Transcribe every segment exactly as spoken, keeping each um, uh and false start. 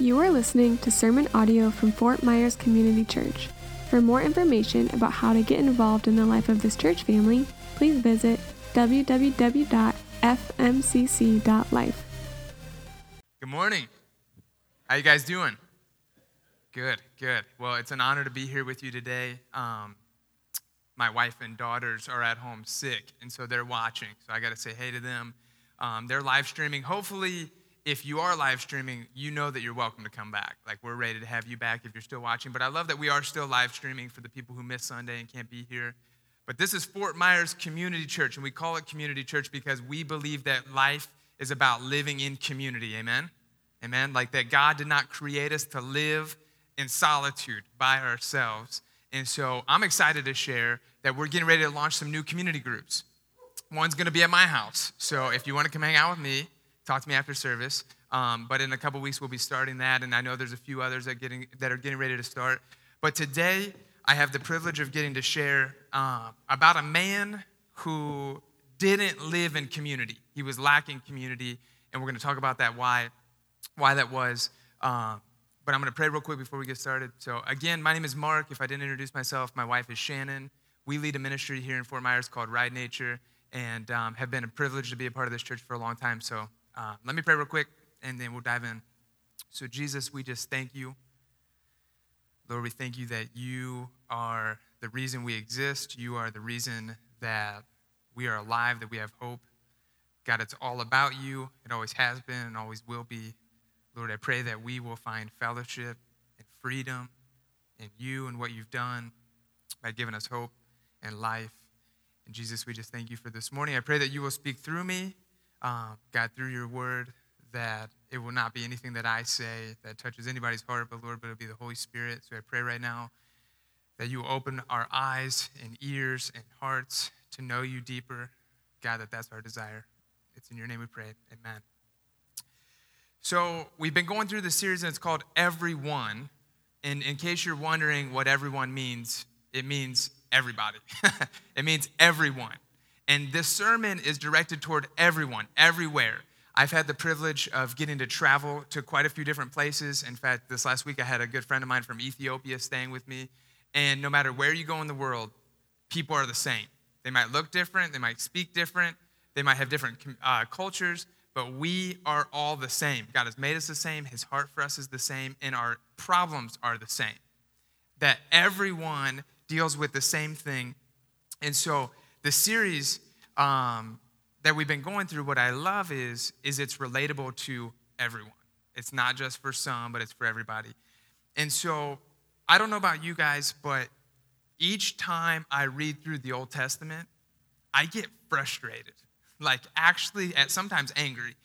You are listening to sermon audio from Fort Myers Community Church. For more information about how to get involved in the life of this church family, please visit w w w dot f m c c dot life. Good morning. How you guys doing? Good, good. Well, it's an honor to be here with you today. Um, my wife and daughters are at home sick, and so they're watching. So I got to say hey to them. Um, they're live streaming. Hopefully, if you are live streaming, you know that you're welcome to come back. Like, we're ready to have you back if you're still watching. But I love that we are still live streaming for the people who missed Sunday and can't be here. But this is Fort Myers Community Church, and we call it Community Church because we believe that life is about living in community. Amen? Amen? Like, that God did not create us to live in solitude by ourselves. And so I'm excited to share that we're getting ready to launch some new community groups. One's going to be at my house. So if you want to come hang out with me, talk to me after service. Um, but in a couple weeks, we'll be starting that. And I know there's a few others that, getting, that are getting ready to start. But today, I have the privilege of getting to share uh, about a man who didn't live in community. He was lacking community. And we're going to talk about that, why, why that was. Uh, But I'm going to pray real quick before we get started. So again, my name is Mark. If I didn't introduce myself, my wife is Shannon. We lead a ministry here in Fort Myers called Ride Nature, and um, have been privileged to be a part of this church for a long time. So uh, let me pray real quick, and then we'll dive in. So Jesus, we just thank you. Lord, we thank you that you are the reason we exist. You are the reason that we are alive, that we have hope. God, it's all about you. It always has been and always will be. Lord, I pray that we will find fellowship and freedom in you and what you've done by giving us hope and life. And Jesus, we just thank you for this morning. I pray that you will speak through me, uh, God, through your word, that it will not be anything that I say that touches anybody's heart, but Lord, but it'll be the Holy Spirit. So I pray right now that you open our eyes and ears and hearts to know you deeper. God, that that's our desire. It's in your name we pray. Amen. So we've been going through this series, and it's called Everyone. And in case you're wondering what everyone means, it means everybody. It means everyone. And this sermon is directed toward everyone, everywhere. I've had the privilege of getting to travel to quite a few different places. In fact, this last week I had a good friend of mine from Ethiopia staying with me. And no matter where you go in the world, people are the same. They might look different. They might speak different. They might have different uh, cultures. But we are all the same. God has made us the same. His heart for us is the same. And our problems are the same. That everyone deals with the same thing. And so the series um, that we've been going through, what I love is, is it's relatable to everyone. It's not just for some, but it's for everybody. And so I don't know about you guys, but each time I read through the Old Testament, I get frustrated. Like, actually, at sometimes angry.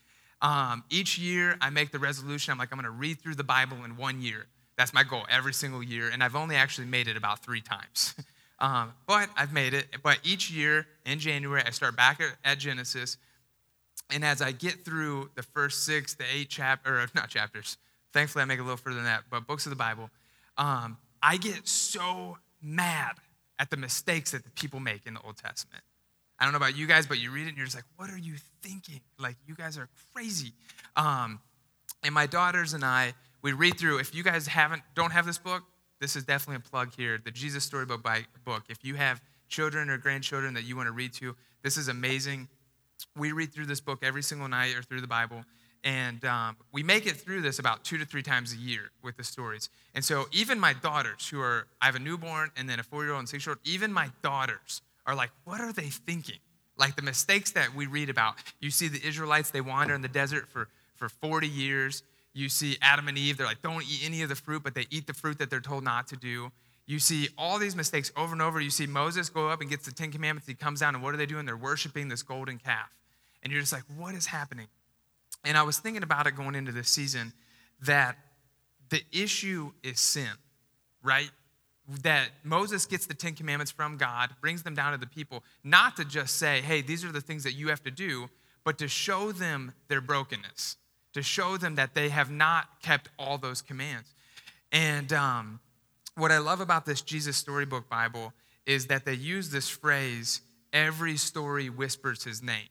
Um, each year, I make the resolution. I'm like, I'm going to read through the Bible in one year. That's my goal every single year, and I've only actually made it about three times. um, but I've made it. But each year in January, I start back at, at Genesis, and as I get through the first six to eight chapters, or not chapters, thankfully I make it a little further than that, but books of the Bible, um, I get so mad at the mistakes that the people make in the Old Testament. I don't know about you guys, but you read it and you're just like, what are you thinking? Like, you guys are crazy. Um, and my daughters and I, we read through. If you guys haven't, don't have this book, this is definitely a plug here, the Jesus Storybook Bible. If you have children or grandchildren that you want to read to, this is amazing. We read through this book every single night or through the Bible. And um, we make it through this about two to three times a year with the stories. And so even my daughters who are, I have a newborn and then a four-year-old and six-year-old, even my daughters are like, what are they thinking? Like, the mistakes that we read about. You see the Israelites, they wander in the desert for, for forty years. You see Adam and Eve, they're like, don't eat any of the fruit, but they eat the fruit that they're told not to do. You see all these mistakes over and over. You see Moses go up and gets the Ten Commandments. He comes down, and what are they doing? They're worshiping this golden calf. And you're just like, what is happening? And I was thinking about it going into this season, that the issue is sin, right? That Moses gets the Ten Commandments from God, brings them down to the people, not to just say, hey, these are the things that you have to do, but to show them their brokenness, to show them that they have not kept all those commands. And um, what I love about this Jesus Storybook Bible is that they use this phrase, every story whispers his name.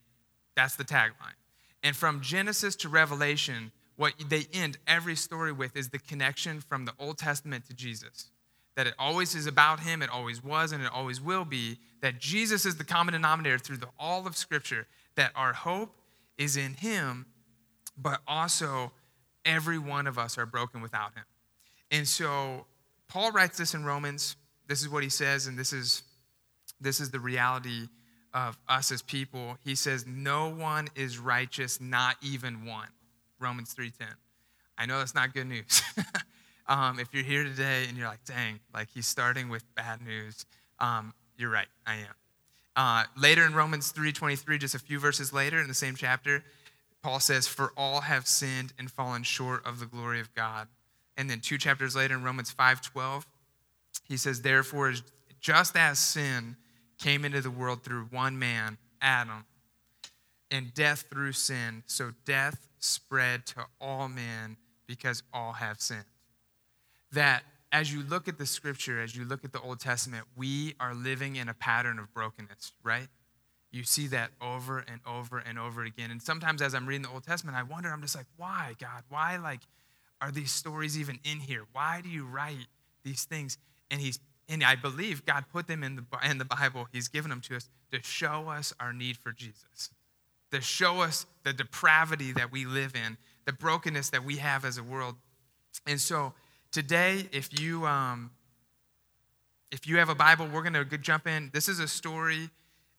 That's the tagline. And from Genesis to Revelation, what they end every story with is the connection from the Old Testament to Jesus. That it always is about him, it always was, and it always will be, that Jesus is the common denominator through the, all of Scripture, that our hope is in him, but also every one of us are broken without him. And so Paul writes this in Romans. This is what he says, and this is, this is the reality of us as people. He says, no one is righteous, not even one. Romans three ten. I know that's not good news. Um, if you're here today and you're like, dang, like he's starting with bad news, um, you're right, I am. Uh, later in Romans three twenty-three, just a few verses later in the same chapter, Paul says, for all have sinned and fallen short of the glory of God. And then two chapters later in Romans five twelve, he says, therefore, just as sin came into the world through one man, Adam, and death through sin, so death spread to all men because all have sinned. That as you look at the Scripture, as you look at the Old Testament, we are living in a pattern of brokenness, right? You see that over and over and over again. And sometimes as I'm reading the Old Testament, I wonder, I'm just like, why, God? Why, like, are these stories even in here? Why do you write these things? And he's, and I believe God put them in the, in the Bible. He's given them to us to show us our need for Jesus, to show us the depravity that we live in, the brokenness that we have as a world. And so, today, if you um, if you have a Bible, we're going to jump in. This is a story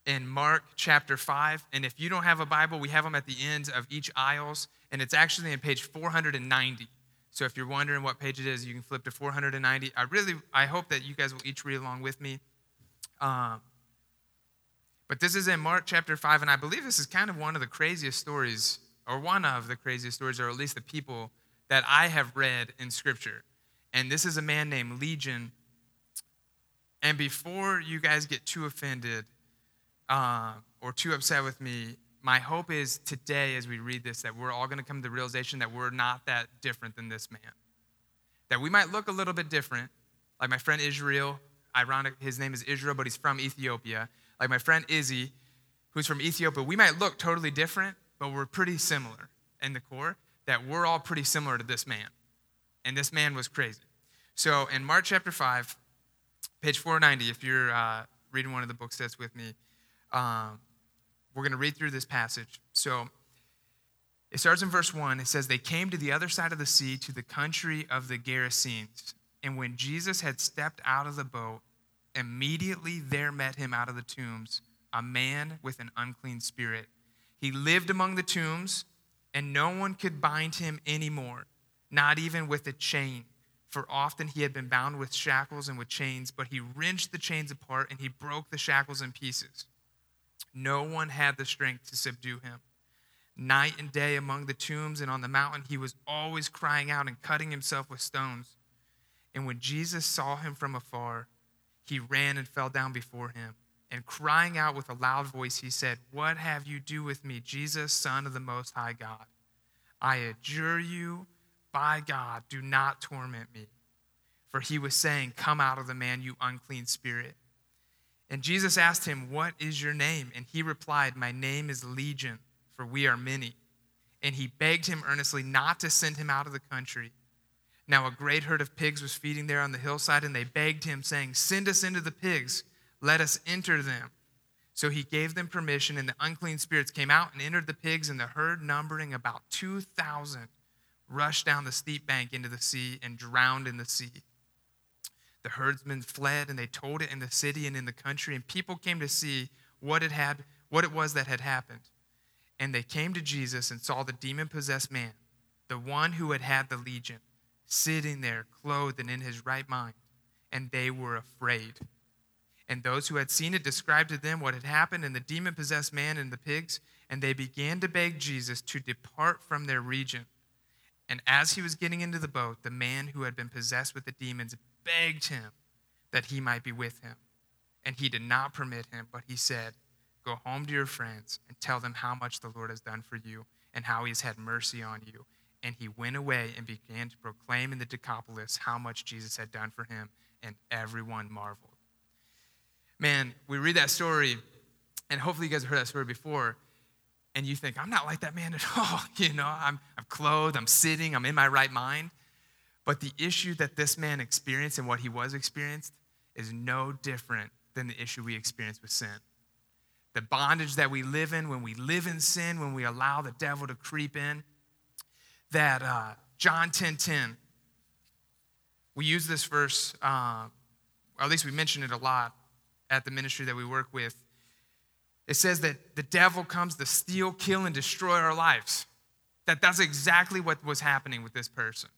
in Mark chapter five. And if you don't have a Bible, we have them at the ends of each aisles. And it's actually on page four ninety. So if you're wondering what page it is, you can flip to four ninety. I really, I hope that you guys will each read along with me. Um, but this is in Mark chapter five. And I believe this is kind of one of the craziest stories, or one of the craziest stories, or at least the people that I have read in Scripture. And this is a man named Legion. And before you guys get too offended uh, or too upset with me, my hope is today as we read this that we're all going to come to the realization that we're not that different than this man. That we might look a little bit different. Like my friend Israel, ironic, his name is Israel, but he's from Ethiopia. Like my friend Izzy, who's from Ethiopia, we might look totally different, but we're pretty similar in the core, that we're all pretty similar to this man. And this man was crazy. So in Mark chapter five, page four ninety, if you're uh, reading one of the books that's with me, um, we're going to read through this passage. So it starts in verse one. It says, they came to the other side of the sea, to the country of the Gerasenes. And when Jesus had stepped out of the boat, immediately there met him out of the tombs a man with an unclean spirit. He lived among the tombs, and no one could bind him anymore, not even with a chain. For often he had been bound with shackles and with chains, but he wrenched the chains apart and he broke the shackles in pieces. No one had the strength to subdue him. Night and day among the tombs and on the mountain, he was always crying out and cutting himself with stones. And when Jesus saw him from afar, he ran and fell down before him. And crying out with a loud voice, he said, what have you do with me, Jesus, Son of the Most High God? I adjure you by God, do not torment me. For he was saying, come out of the man, you unclean spirit. And Jesus asked him, what is your name? And he replied, my name is Legion, for we are many. And he begged him earnestly not to send him out of the country. Now a great herd of pigs was feeding there on the hillside, and they begged him, saying, send us into the pigs. Let us enter them. So he gave them permission, and the unclean spirits came out and entered the pigs, and the herd, numbering about two thousand, rushed down the steep bank into the sea and drowned in the sea. The herdsmen fled, and they told it in the city and in the country, and people came to see what it had, what it was that had happened. And they came to Jesus and saw the demon-possessed man, the one who had had the legion, sitting there, clothed and in his right mind, and they were afraid. And those who had seen it described to them what had happened and the demon-possessed man and the pigs, and they began to beg Jesus to depart from their region. And as he was getting into the boat, the man who had been possessed with the demons begged him that he might be with him. And he did not permit him, but he said, go home to your friends and tell them how much the Lord has done for you and how he has had mercy on you. And he went away and began to proclaim in the Decapolis how much Jesus had done for him, and everyone marveled. Man, we read that story, and hopefully you guys have heard that story before, and you think, I'm not like that man at all. You know, I'm, I'm clothed, I'm sitting, I'm in my right mind. But the issue that this man experienced and what he was experienced is no different than the issue we experience with sin. The bondage that we live in when we live in sin, when we allow the devil to creep in, that uh, John ten ten, we use this verse, uh, or at least we mention it a lot at the ministry that we work with. It says that the devil comes to steal, kill, and destroy our lives. That that's exactly what was happening with this person.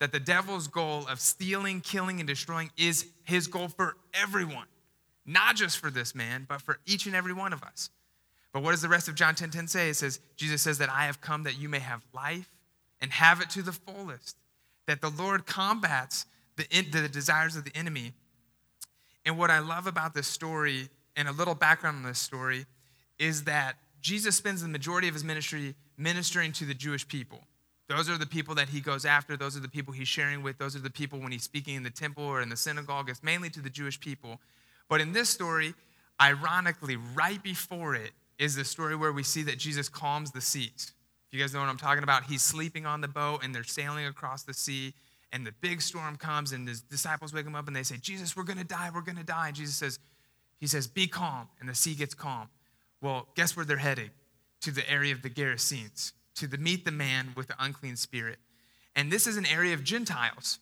That the devil's goal of stealing, killing, and destroying is his goal for everyone. Not just for this man, but for each and every one of us. But what does the rest of John ten ten say? It says, Jesus says that I have come that you may have life and have it to the fullest. That the Lord combats the, the desires of the enemy. And what I love about this story and a little background on this story is that Jesus spends the majority of his ministry ministering to the Jewish people. Those are the people that he goes after. Those are the people he's sharing with. Those are the people when he's speaking in the temple or in the synagogue. It's mainly to the Jewish people. But in this story, ironically, right before it is the story where we see that Jesus calms the seas. If you guys know what I'm talking about, he's sleeping on the boat and they're sailing across the sea and the big storm comes and his disciples wake him up and they say, Jesus, we're going to die. We're going to die. And Jesus says, he says, be calm. And the sea gets calm. Well, guess where they're heading? To the area of the Gerasenes. To the meet the man with the unclean spirit. And this is an area of Gentiles.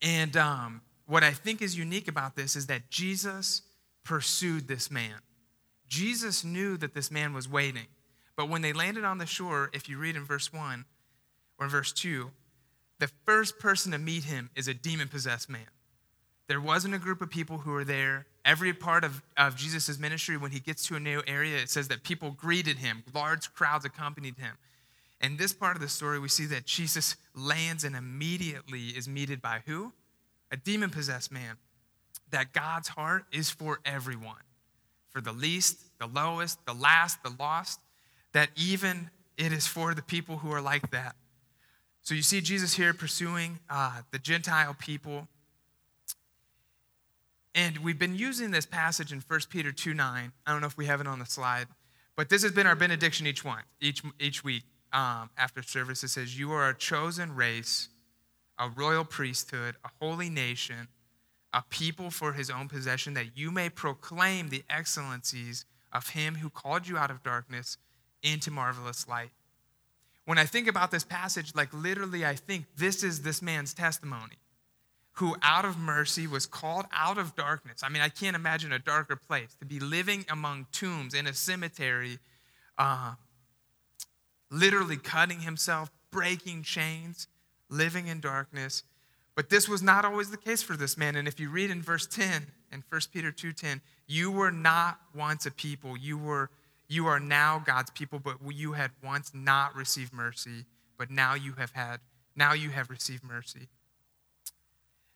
And um, what I think is unique about this is that Jesus pursued this man. Jesus knew that this man was waiting. But when they landed on the shore, if you read in verse one or verse two, the first person to meet him is a demon-possessed man. There wasn't a group of people who were there. Every part of, of Jesus' ministry, when he gets to a new area, it says that people greeted him. Large crowds accompanied him. In this part of the story, we see that Jesus lands and immediately is meted by who? A demon-possessed man. That God's heart is for everyone. For the least, the lowest, the last, the lost. That even it is for the people who are like that. So you see Jesus here pursuing uh, the Gentile people. And we've been using this passage in First Peter two nine. I don't know if we have it on the slide. But this has been our benediction each one, each each week. Um, after service, it says, you are a chosen race, a royal priesthood, a holy nation, a people for his own possession, that you may proclaim the excellencies of him who called you out of darkness into marvelous light. When I think about this passage, like literally I think this is this man's testimony, who out of mercy was called out of darkness. I mean, I can't imagine a darker place to be living among tombs in a cemetery, uh, literally cutting himself, breaking chains, living in darkness. But this was not always the case for this man. And if you read in verse ten, in First Peter two ten, you were not once a people. You were, you are now God's people, but you had once not received mercy, but now you have had, now you have received mercy.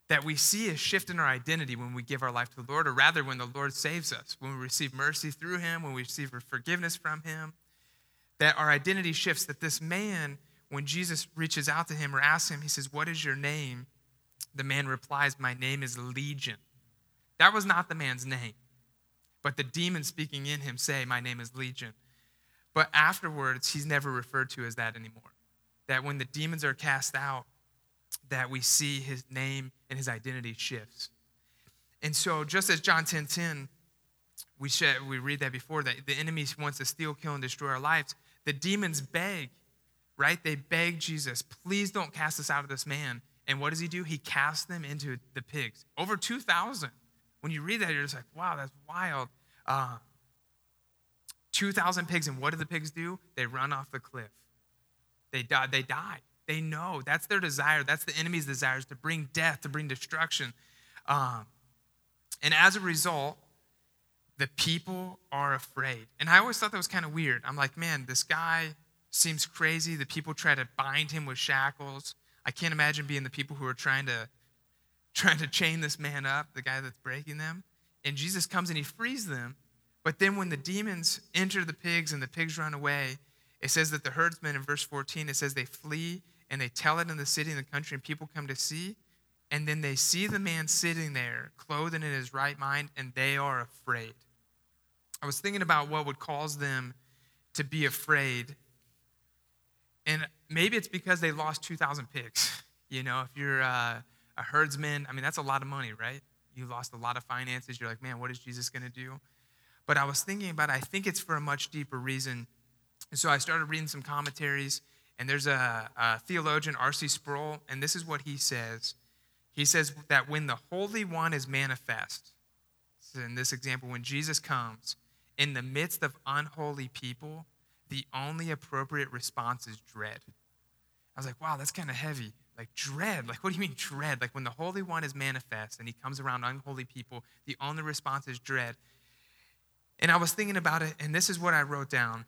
That we see a shift in our identity when we give our life to the Lord, or rather when the Lord saves us, when we receive mercy through him, when we receive forgiveness from him. That our identity shifts, that this man, when Jesus reaches out to him or asks him, he says, what is your name? The man replies, my name is Legion. That was not the man's name. But the demon speaking in him say, my name is Legion. But afterwards, he's never referred to as that anymore. That when the demons are cast out, that we see his name and his identity shifts. And so just as John ten ten, we should, we read that before, that the enemy wants to steal, kill, and destroy our lives. The demons beg, right? They beg Jesus, please don't cast us out of this man. And what does he do? He casts them into the pigs. Over two thousand. When you read that, you're just like, wow, that's wild. Uh, two thousand pigs, and what do the pigs do? They run off the cliff. They die. They die. They know. That's their desire. That's the enemy's desires, to bring death, to bring destruction. Um, and as a result, the people are afraid. And I always thought that was kind of weird. I'm like, man, this guy seems crazy. The people try to bind him with shackles. I can't imagine being the people who are trying to trying to chain this man up, the guy that's breaking them. And Jesus comes and he frees them. But then when the demons enter the pigs and the pigs run away, it says that the herdsmen in verse fourteen, it says they flee and they tell it in the city and the country and people come to see. And then they see the man sitting there, clothed in his right mind, and they are afraid. I was thinking about what would cause them to be afraid. And maybe it's because they lost two thousand pigs. You know, if you're uh, a herdsman, I mean, that's a lot of money, right? You lost a lot of finances. You're like, man, what is Jesus going to do? But I was thinking about it. I think it's for a much deeper reason. And so I started reading some commentaries, and there's a, a theologian, R C Sproul, and this is what he says. He says that when the Holy One is manifest, so in this example, when Jesus comes, in the midst of unholy people, the only appropriate response is dread. I was like, wow, that's kind of heavy. Like, dread? Like, what do you mean dread? Like, when the Holy One is manifest and he comes around unholy people, the only response is dread. And I was thinking about it, and this is what I wrote down.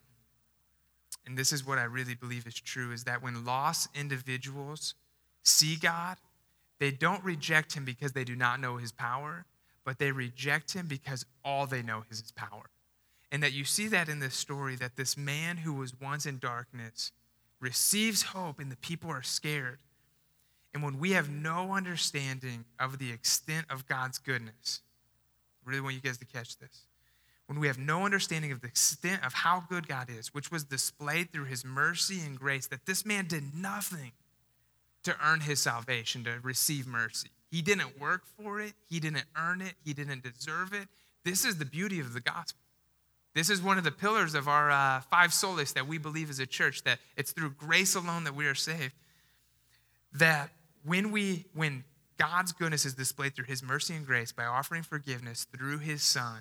And this is what I really believe is true, is that when lost individuals see God, they don't reject him because they do not know his power, but they reject him because all they know is his power. And that you see that in this story, that this man who was once in darkness receives hope and the people are scared. And when we have no understanding of the extent of God's goodness, I really want you guys to catch this. When we have no understanding of the extent of how good God is, which was displayed through his mercy and grace, that this man did nothing to earn his salvation, to receive mercy. He didn't work for it. He didn't earn it. He didn't deserve it. This is the beauty of the gospel. This is one of the pillars of our uh, five solas that we believe as a church, that it's through grace alone that we are saved. That when we, when God's goodness is displayed through his mercy and grace by offering forgiveness through his son,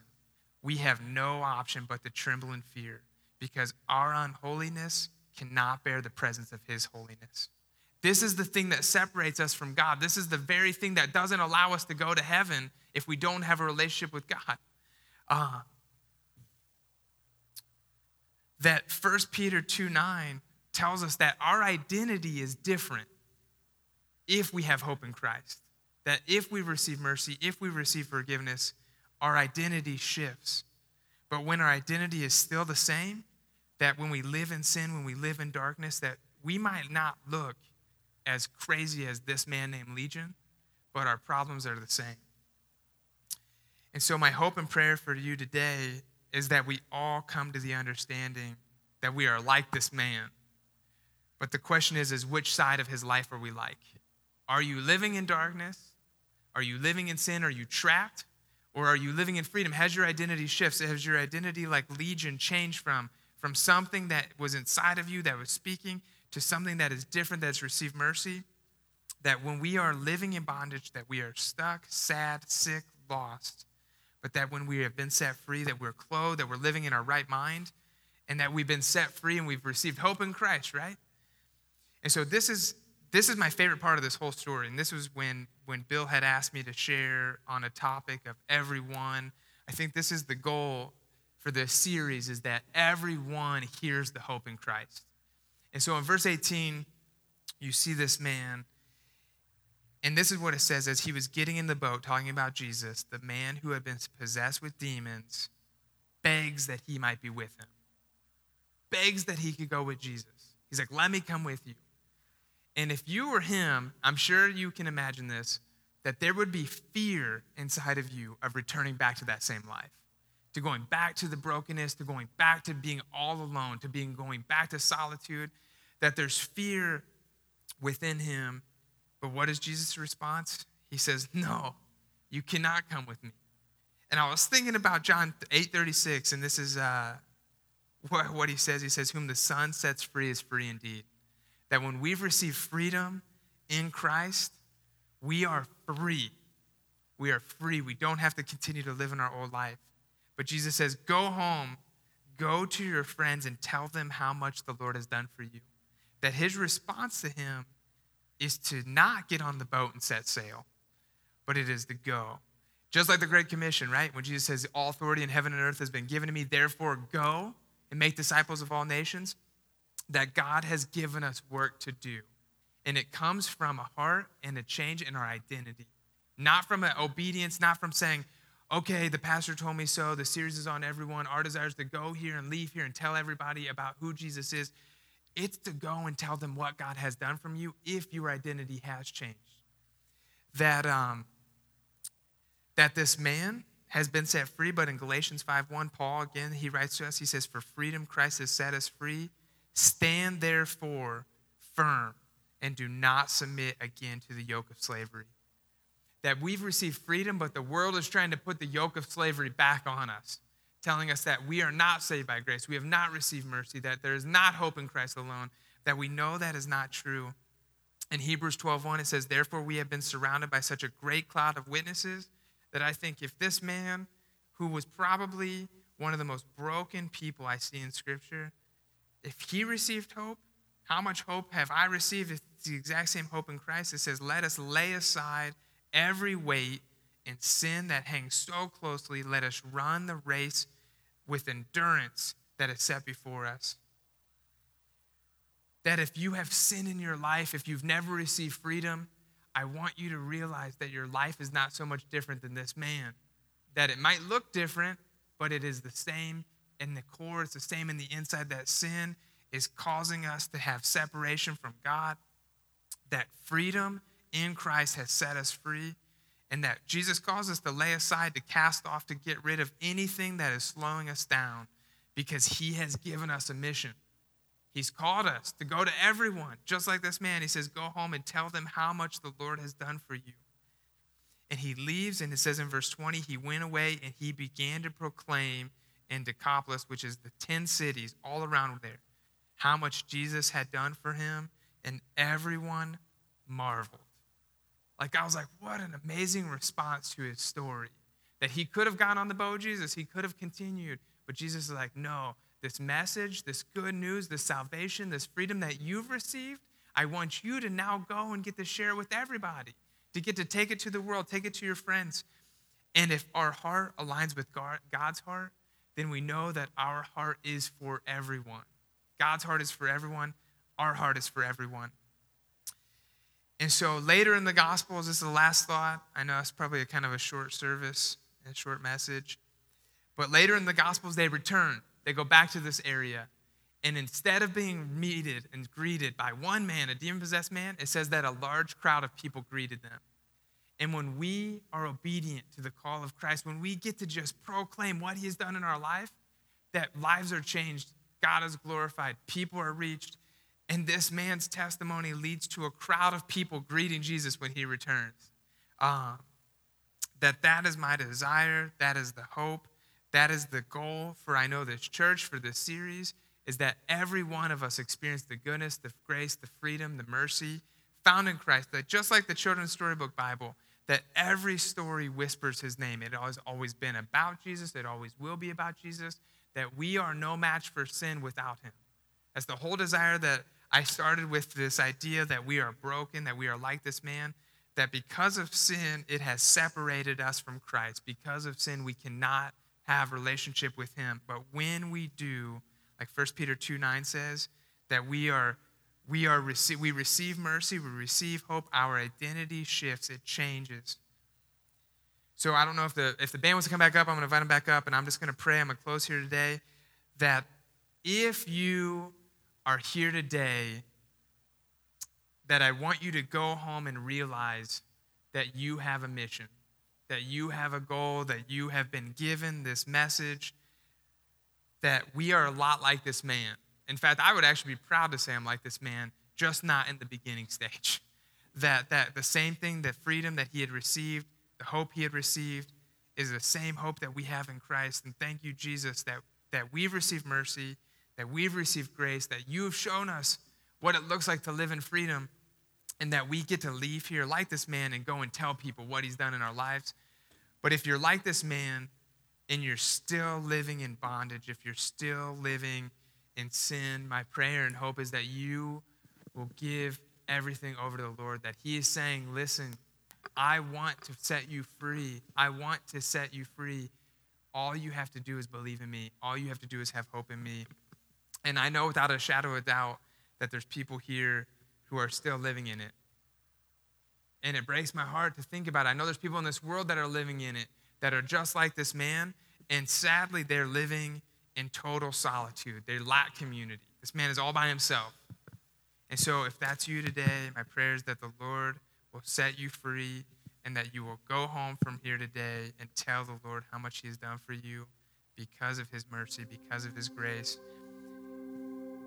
we have no option but to tremble in fear, because our unholiness cannot bear the presence of his holiness. This is the thing that separates us from God. This is the very thing that doesn't allow us to go to heaven if we don't have a relationship with God. Uh, that First Peter two nine tells us that our identity is different if we have hope in Christ. That if we receive mercy, if we receive forgiveness, our identity shifts. But when our identity is still the same, that when we live in sin, when we live in darkness, that we might not look as crazy as this man named Legion, but our problems are the same. And so my hope and prayer for you today is that we all come to the understanding that we are like this man. But the question is, is which side of his life are we like? Are you living in darkness? Are you living in sin? Are you trapped? Or are you living in freedom? Has your identity shifts? Has your identity, like Legion, changed from, from something that was inside of you that was speaking to something that is different, that's received mercy? That when we are living in bondage, that we are stuck, sad, sick, lost, but that when we have been set free, that we're clothed, that we're living in our right mind, and that we've been set free and we've received hope in Christ, right? And so this is this is my favorite part of this whole story, and this was when, when Bill had asked me to share on a topic of everyone. I think this is the goal for this series, is that everyone hears the hope in Christ. And so in verse eighteen, you see this man, and this is what it says. As he was getting in the boat, talking about Jesus, the man who had been possessed with demons begs that he might be with him, begs that he could go with Jesus. He's like, let me come with you. And if you were him, I'm sure you can imagine this, that there would be fear inside of you of returning back to that same life, to going back to the brokenness, to going back to being all alone, to being going back to solitude, that there's fear within him. But what is Jesus' response? He says, no, you cannot come with me. And I was thinking about John eight thirty-six, and this is uh, what, what he says. He says, whom the Son sets free is free indeed. That when we've received freedom in Christ, we are free. We are free. We don't have to continue to live in our old life. But Jesus says, go home, go to your friends and tell them how much the Lord has done for you. That his response to him is to not get on the boat and set sail, but it is to go. Just like the Great Commission, right? When Jesus says, all authority in heaven and earth has been given to me, therefore go and make disciples of all nations, that God has given us work to do. And it comes from a heart and a change in our identity, not from an obedience, not from saying, okay, the pastor told me so, the series is on everyone, our desire is to go here and leave here and tell everybody about who Jesus is. It's to go and tell them what God has done from you if your identity has changed. That um, that this man has been set free, but in Galatians five one, Paul, again, he writes to us, he says, for freedom Christ has set us free. Stand therefore firm and do not submit again to the yoke of slavery. That we've received freedom, but the world is trying to put the yoke of slavery back on us, telling us that we are not saved by grace, we have not received mercy, that there is not hope in Christ alone, that we know that is not true. In Hebrews twelve one, it says, therefore we have been surrounded by such a great cloud of witnesses that I think if this man, who was probably one of the most broken people I see in Scripture, if he received hope, how much hope have I received? If it's the exact same hope in Christ. It says, let us lay aside every weight and sin that hangs so closely. Let us run the race with endurance that is set before us. That if you have sin in your life, if you've never received freedom, I want you to realize that your life is not so much different than this man. That it might look different, but it is the same in the core. It's the same in the inside. That sin is causing us to have separation from God. That freedom in Christ has set us free. And that Jesus calls us to lay aside, to cast off, to get rid of anything that is slowing us down. Because he has given us a mission. He's called us to go to everyone, just like this man. He says, go home and tell them how much the Lord has done for you. And he leaves, and it says in verse twenty, he went away and he began to proclaim in Decapolis, which is the ten cities all around there, how much Jesus had done for him, and everyone marveled. Like, I was like, what an amazing response to his story. That he could have gone on the boat of Jesus, he could have continued, but Jesus is like, no. This message, this good news, this salvation, this freedom that you've received, I want you to now go and get to share it with everybody, to get to take it to the world, take it to your friends. And if our heart aligns with God's heart, then we know that our heart is for everyone. God's heart is for everyone. Our heart is for everyone. And so later in the Gospels, this is the last thought. I know it's probably a kind of a short service, a short message. But later in the Gospels, they return. They go back to this area, and instead of being meted and greeted by one man, a demon-possessed man, it says that a large crowd of people greeted them. And when we are obedient to the call of Christ, when we get to just proclaim what he has done in our life, that lives are changed, God is glorified, people are reached, and this man's testimony leads to a crowd of people greeting Jesus when he returns. Uh, that that is my desire, that is the hope. That is the goal for, I know, this church, for this series, is that every one of us experience the goodness, the grace, the freedom, the mercy found in Christ. That just like the Children's Storybook Bible, that every story whispers his name. It has always been about Jesus. It always will be about Jesus. That we are no match for sin without him. That's the whole desire that I started with, this idea that we are broken, that we are like this man. That because of sin, it has separated us from Christ. Because of sin, we cannot have relationship with him. But when we do, like First Peter two nine says, that we are we are receive we receive mercy, we receive hope, our identity shifts, it changes. So I don't know if the if the band wants to come back up, I'm gonna invite them back up, and I'm just gonna pray. I'm gonna close here today. That if you are here today, that I want you to go home and realize that you have a mission. That you have a goal, that you have been given this message, that we are a lot like this man. In fact, I would actually be proud to say I'm like this man, just not in the beginning stage. That that the same thing, the freedom that he had received, the hope he had received, is the same hope that we have in Christ. And thank you, Jesus, that, that we've received mercy, that we've received grace, that you have shown us what it looks like to live in freedom. And that we get to leave here like this man and go and tell people what he's done in our lives. But if you're like this man and you're still living in bondage, if you're still living in sin, my prayer and hope is that you will give everything over to the Lord, that he is saying, listen, I want to set you free. I want to set you free. All you have to do is believe in me. All you have to do is have hope in me. And I know without a shadow of doubt that there's people here who are still living in it. And it breaks my heart to think about it. I know there's people in this world that are living in it, that are just like this man, and sadly, they're living in total solitude. They lack community. This man is all by himself. And so if that's you today, my prayer is that the Lord will set you free, and that you will go home from here today and tell the Lord how much he has done for you because of his mercy, because of his grace.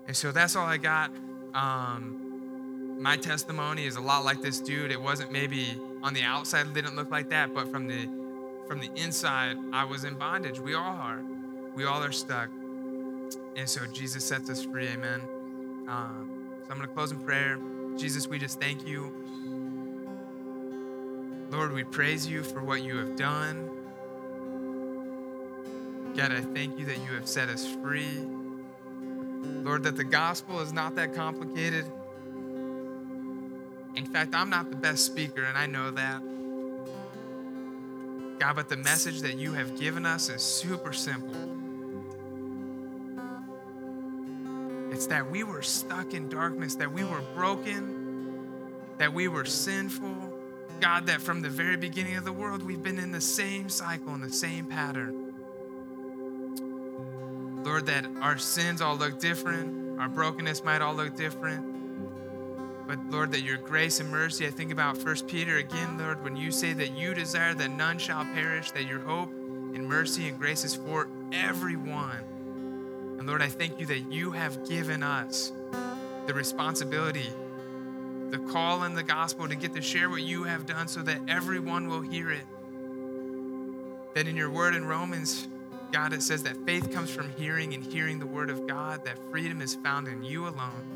And so that's all I got. Um, my testimony is a lot like this dude. It wasn't maybe on the outside, it didn't look like that, but from the from the inside, I was in bondage. We all are. We all are stuck. And so Jesus sets us free, amen. Um, so I'm going to close in prayer. Jesus, we just thank you. Lord, we praise you for what you have done. God, I thank you that you have set us free. Lord, that the gospel is not that complicated. In fact, I'm not the best speaker, and I know that. God, but the message that you have given us is super simple. It's that we were stuck in darkness, that we were broken, that we were sinful. God, that from the very beginning of the world, we've been in the same cycle, in the same pattern. Lord, that our sins all look different, our brokenness might all look different, but Lord, that your grace and mercy, I think about First Peter again, Lord, when you say that you desire that none shall perish, that your hope and mercy and grace is for everyone. And Lord, I thank you that you have given us the responsibility, the call and the gospel to get to share what you have done so that everyone will hear it. That in your word in Romans, God, it says that faith comes from hearing and hearing the word of God, that freedom is found in you alone.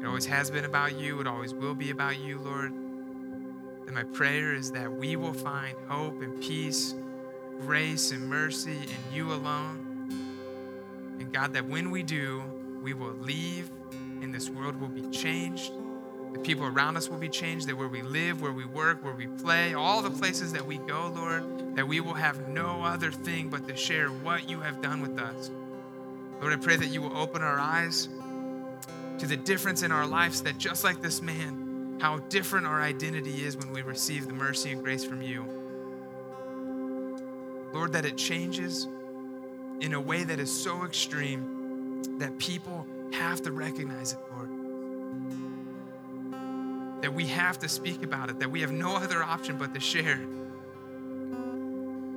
It always has been about you. It always will be about you, Lord. And my prayer is that we will find hope and peace, grace and mercy in you alone. And God, that when we do, we will leave and this world will be changed. The people around us will be changed, that where we live, where we work, where we play, all the places that we go, Lord, that we will have no other thing but to share what you have done with us. Lord, I pray that you will open our eyes to the difference in our lives, that just like this man, how different our identity is when we receive the mercy and grace from you. Lord, that it changes in a way that is so extreme that people have to recognize it, Lord. That we have to speak about it, that we have no other option but to share.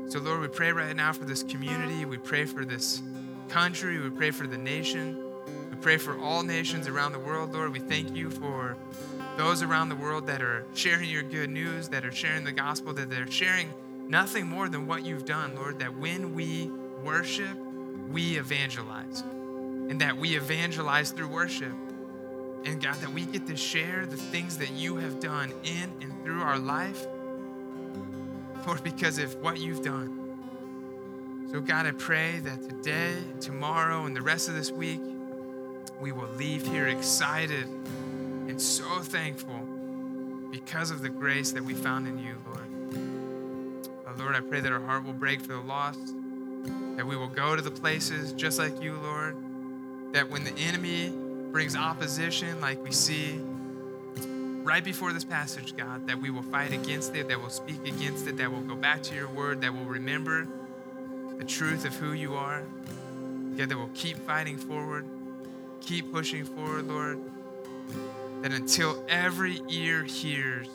So, Lord, we pray right now for this community. We pray for this country. We pray for the nation. We pray for all nations around the world, Lord. We thank you for those around the world that are sharing your good news, that are sharing the gospel, that they're sharing nothing more than what you've done, Lord, that when we worship, we evangelize, and that we evangelize through worship. And God, that we get to share the things that you have done in and through our life, Lord, because of what you've done. So God, I pray that today, tomorrow, and the rest of this week, we will leave here excited and so thankful because of the grace that we found in you, Lord. Oh, Lord, I pray that our heart will break for the lost, that we will go to the places just like you, Lord, that when the enemy brings opposition like we see right before this passage, God, that we will fight against it, that we'll speak against it, that we'll go back to your word, that we'll remember the truth of who you are, God, that we'll keep fighting forward, keep pushing forward, Lord, that until every ear hears,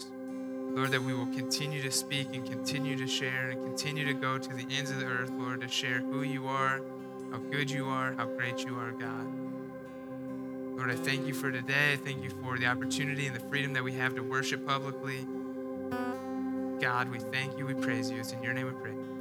Lord, that we will continue to speak and continue to share and continue to go to the ends of the earth, Lord, to share who you are, how good you are, how great you are, God. Lord, I thank you for today. I thank you for the opportunity and the freedom that we have to worship publicly. God, we thank you. We praise you. It's in your name we pray.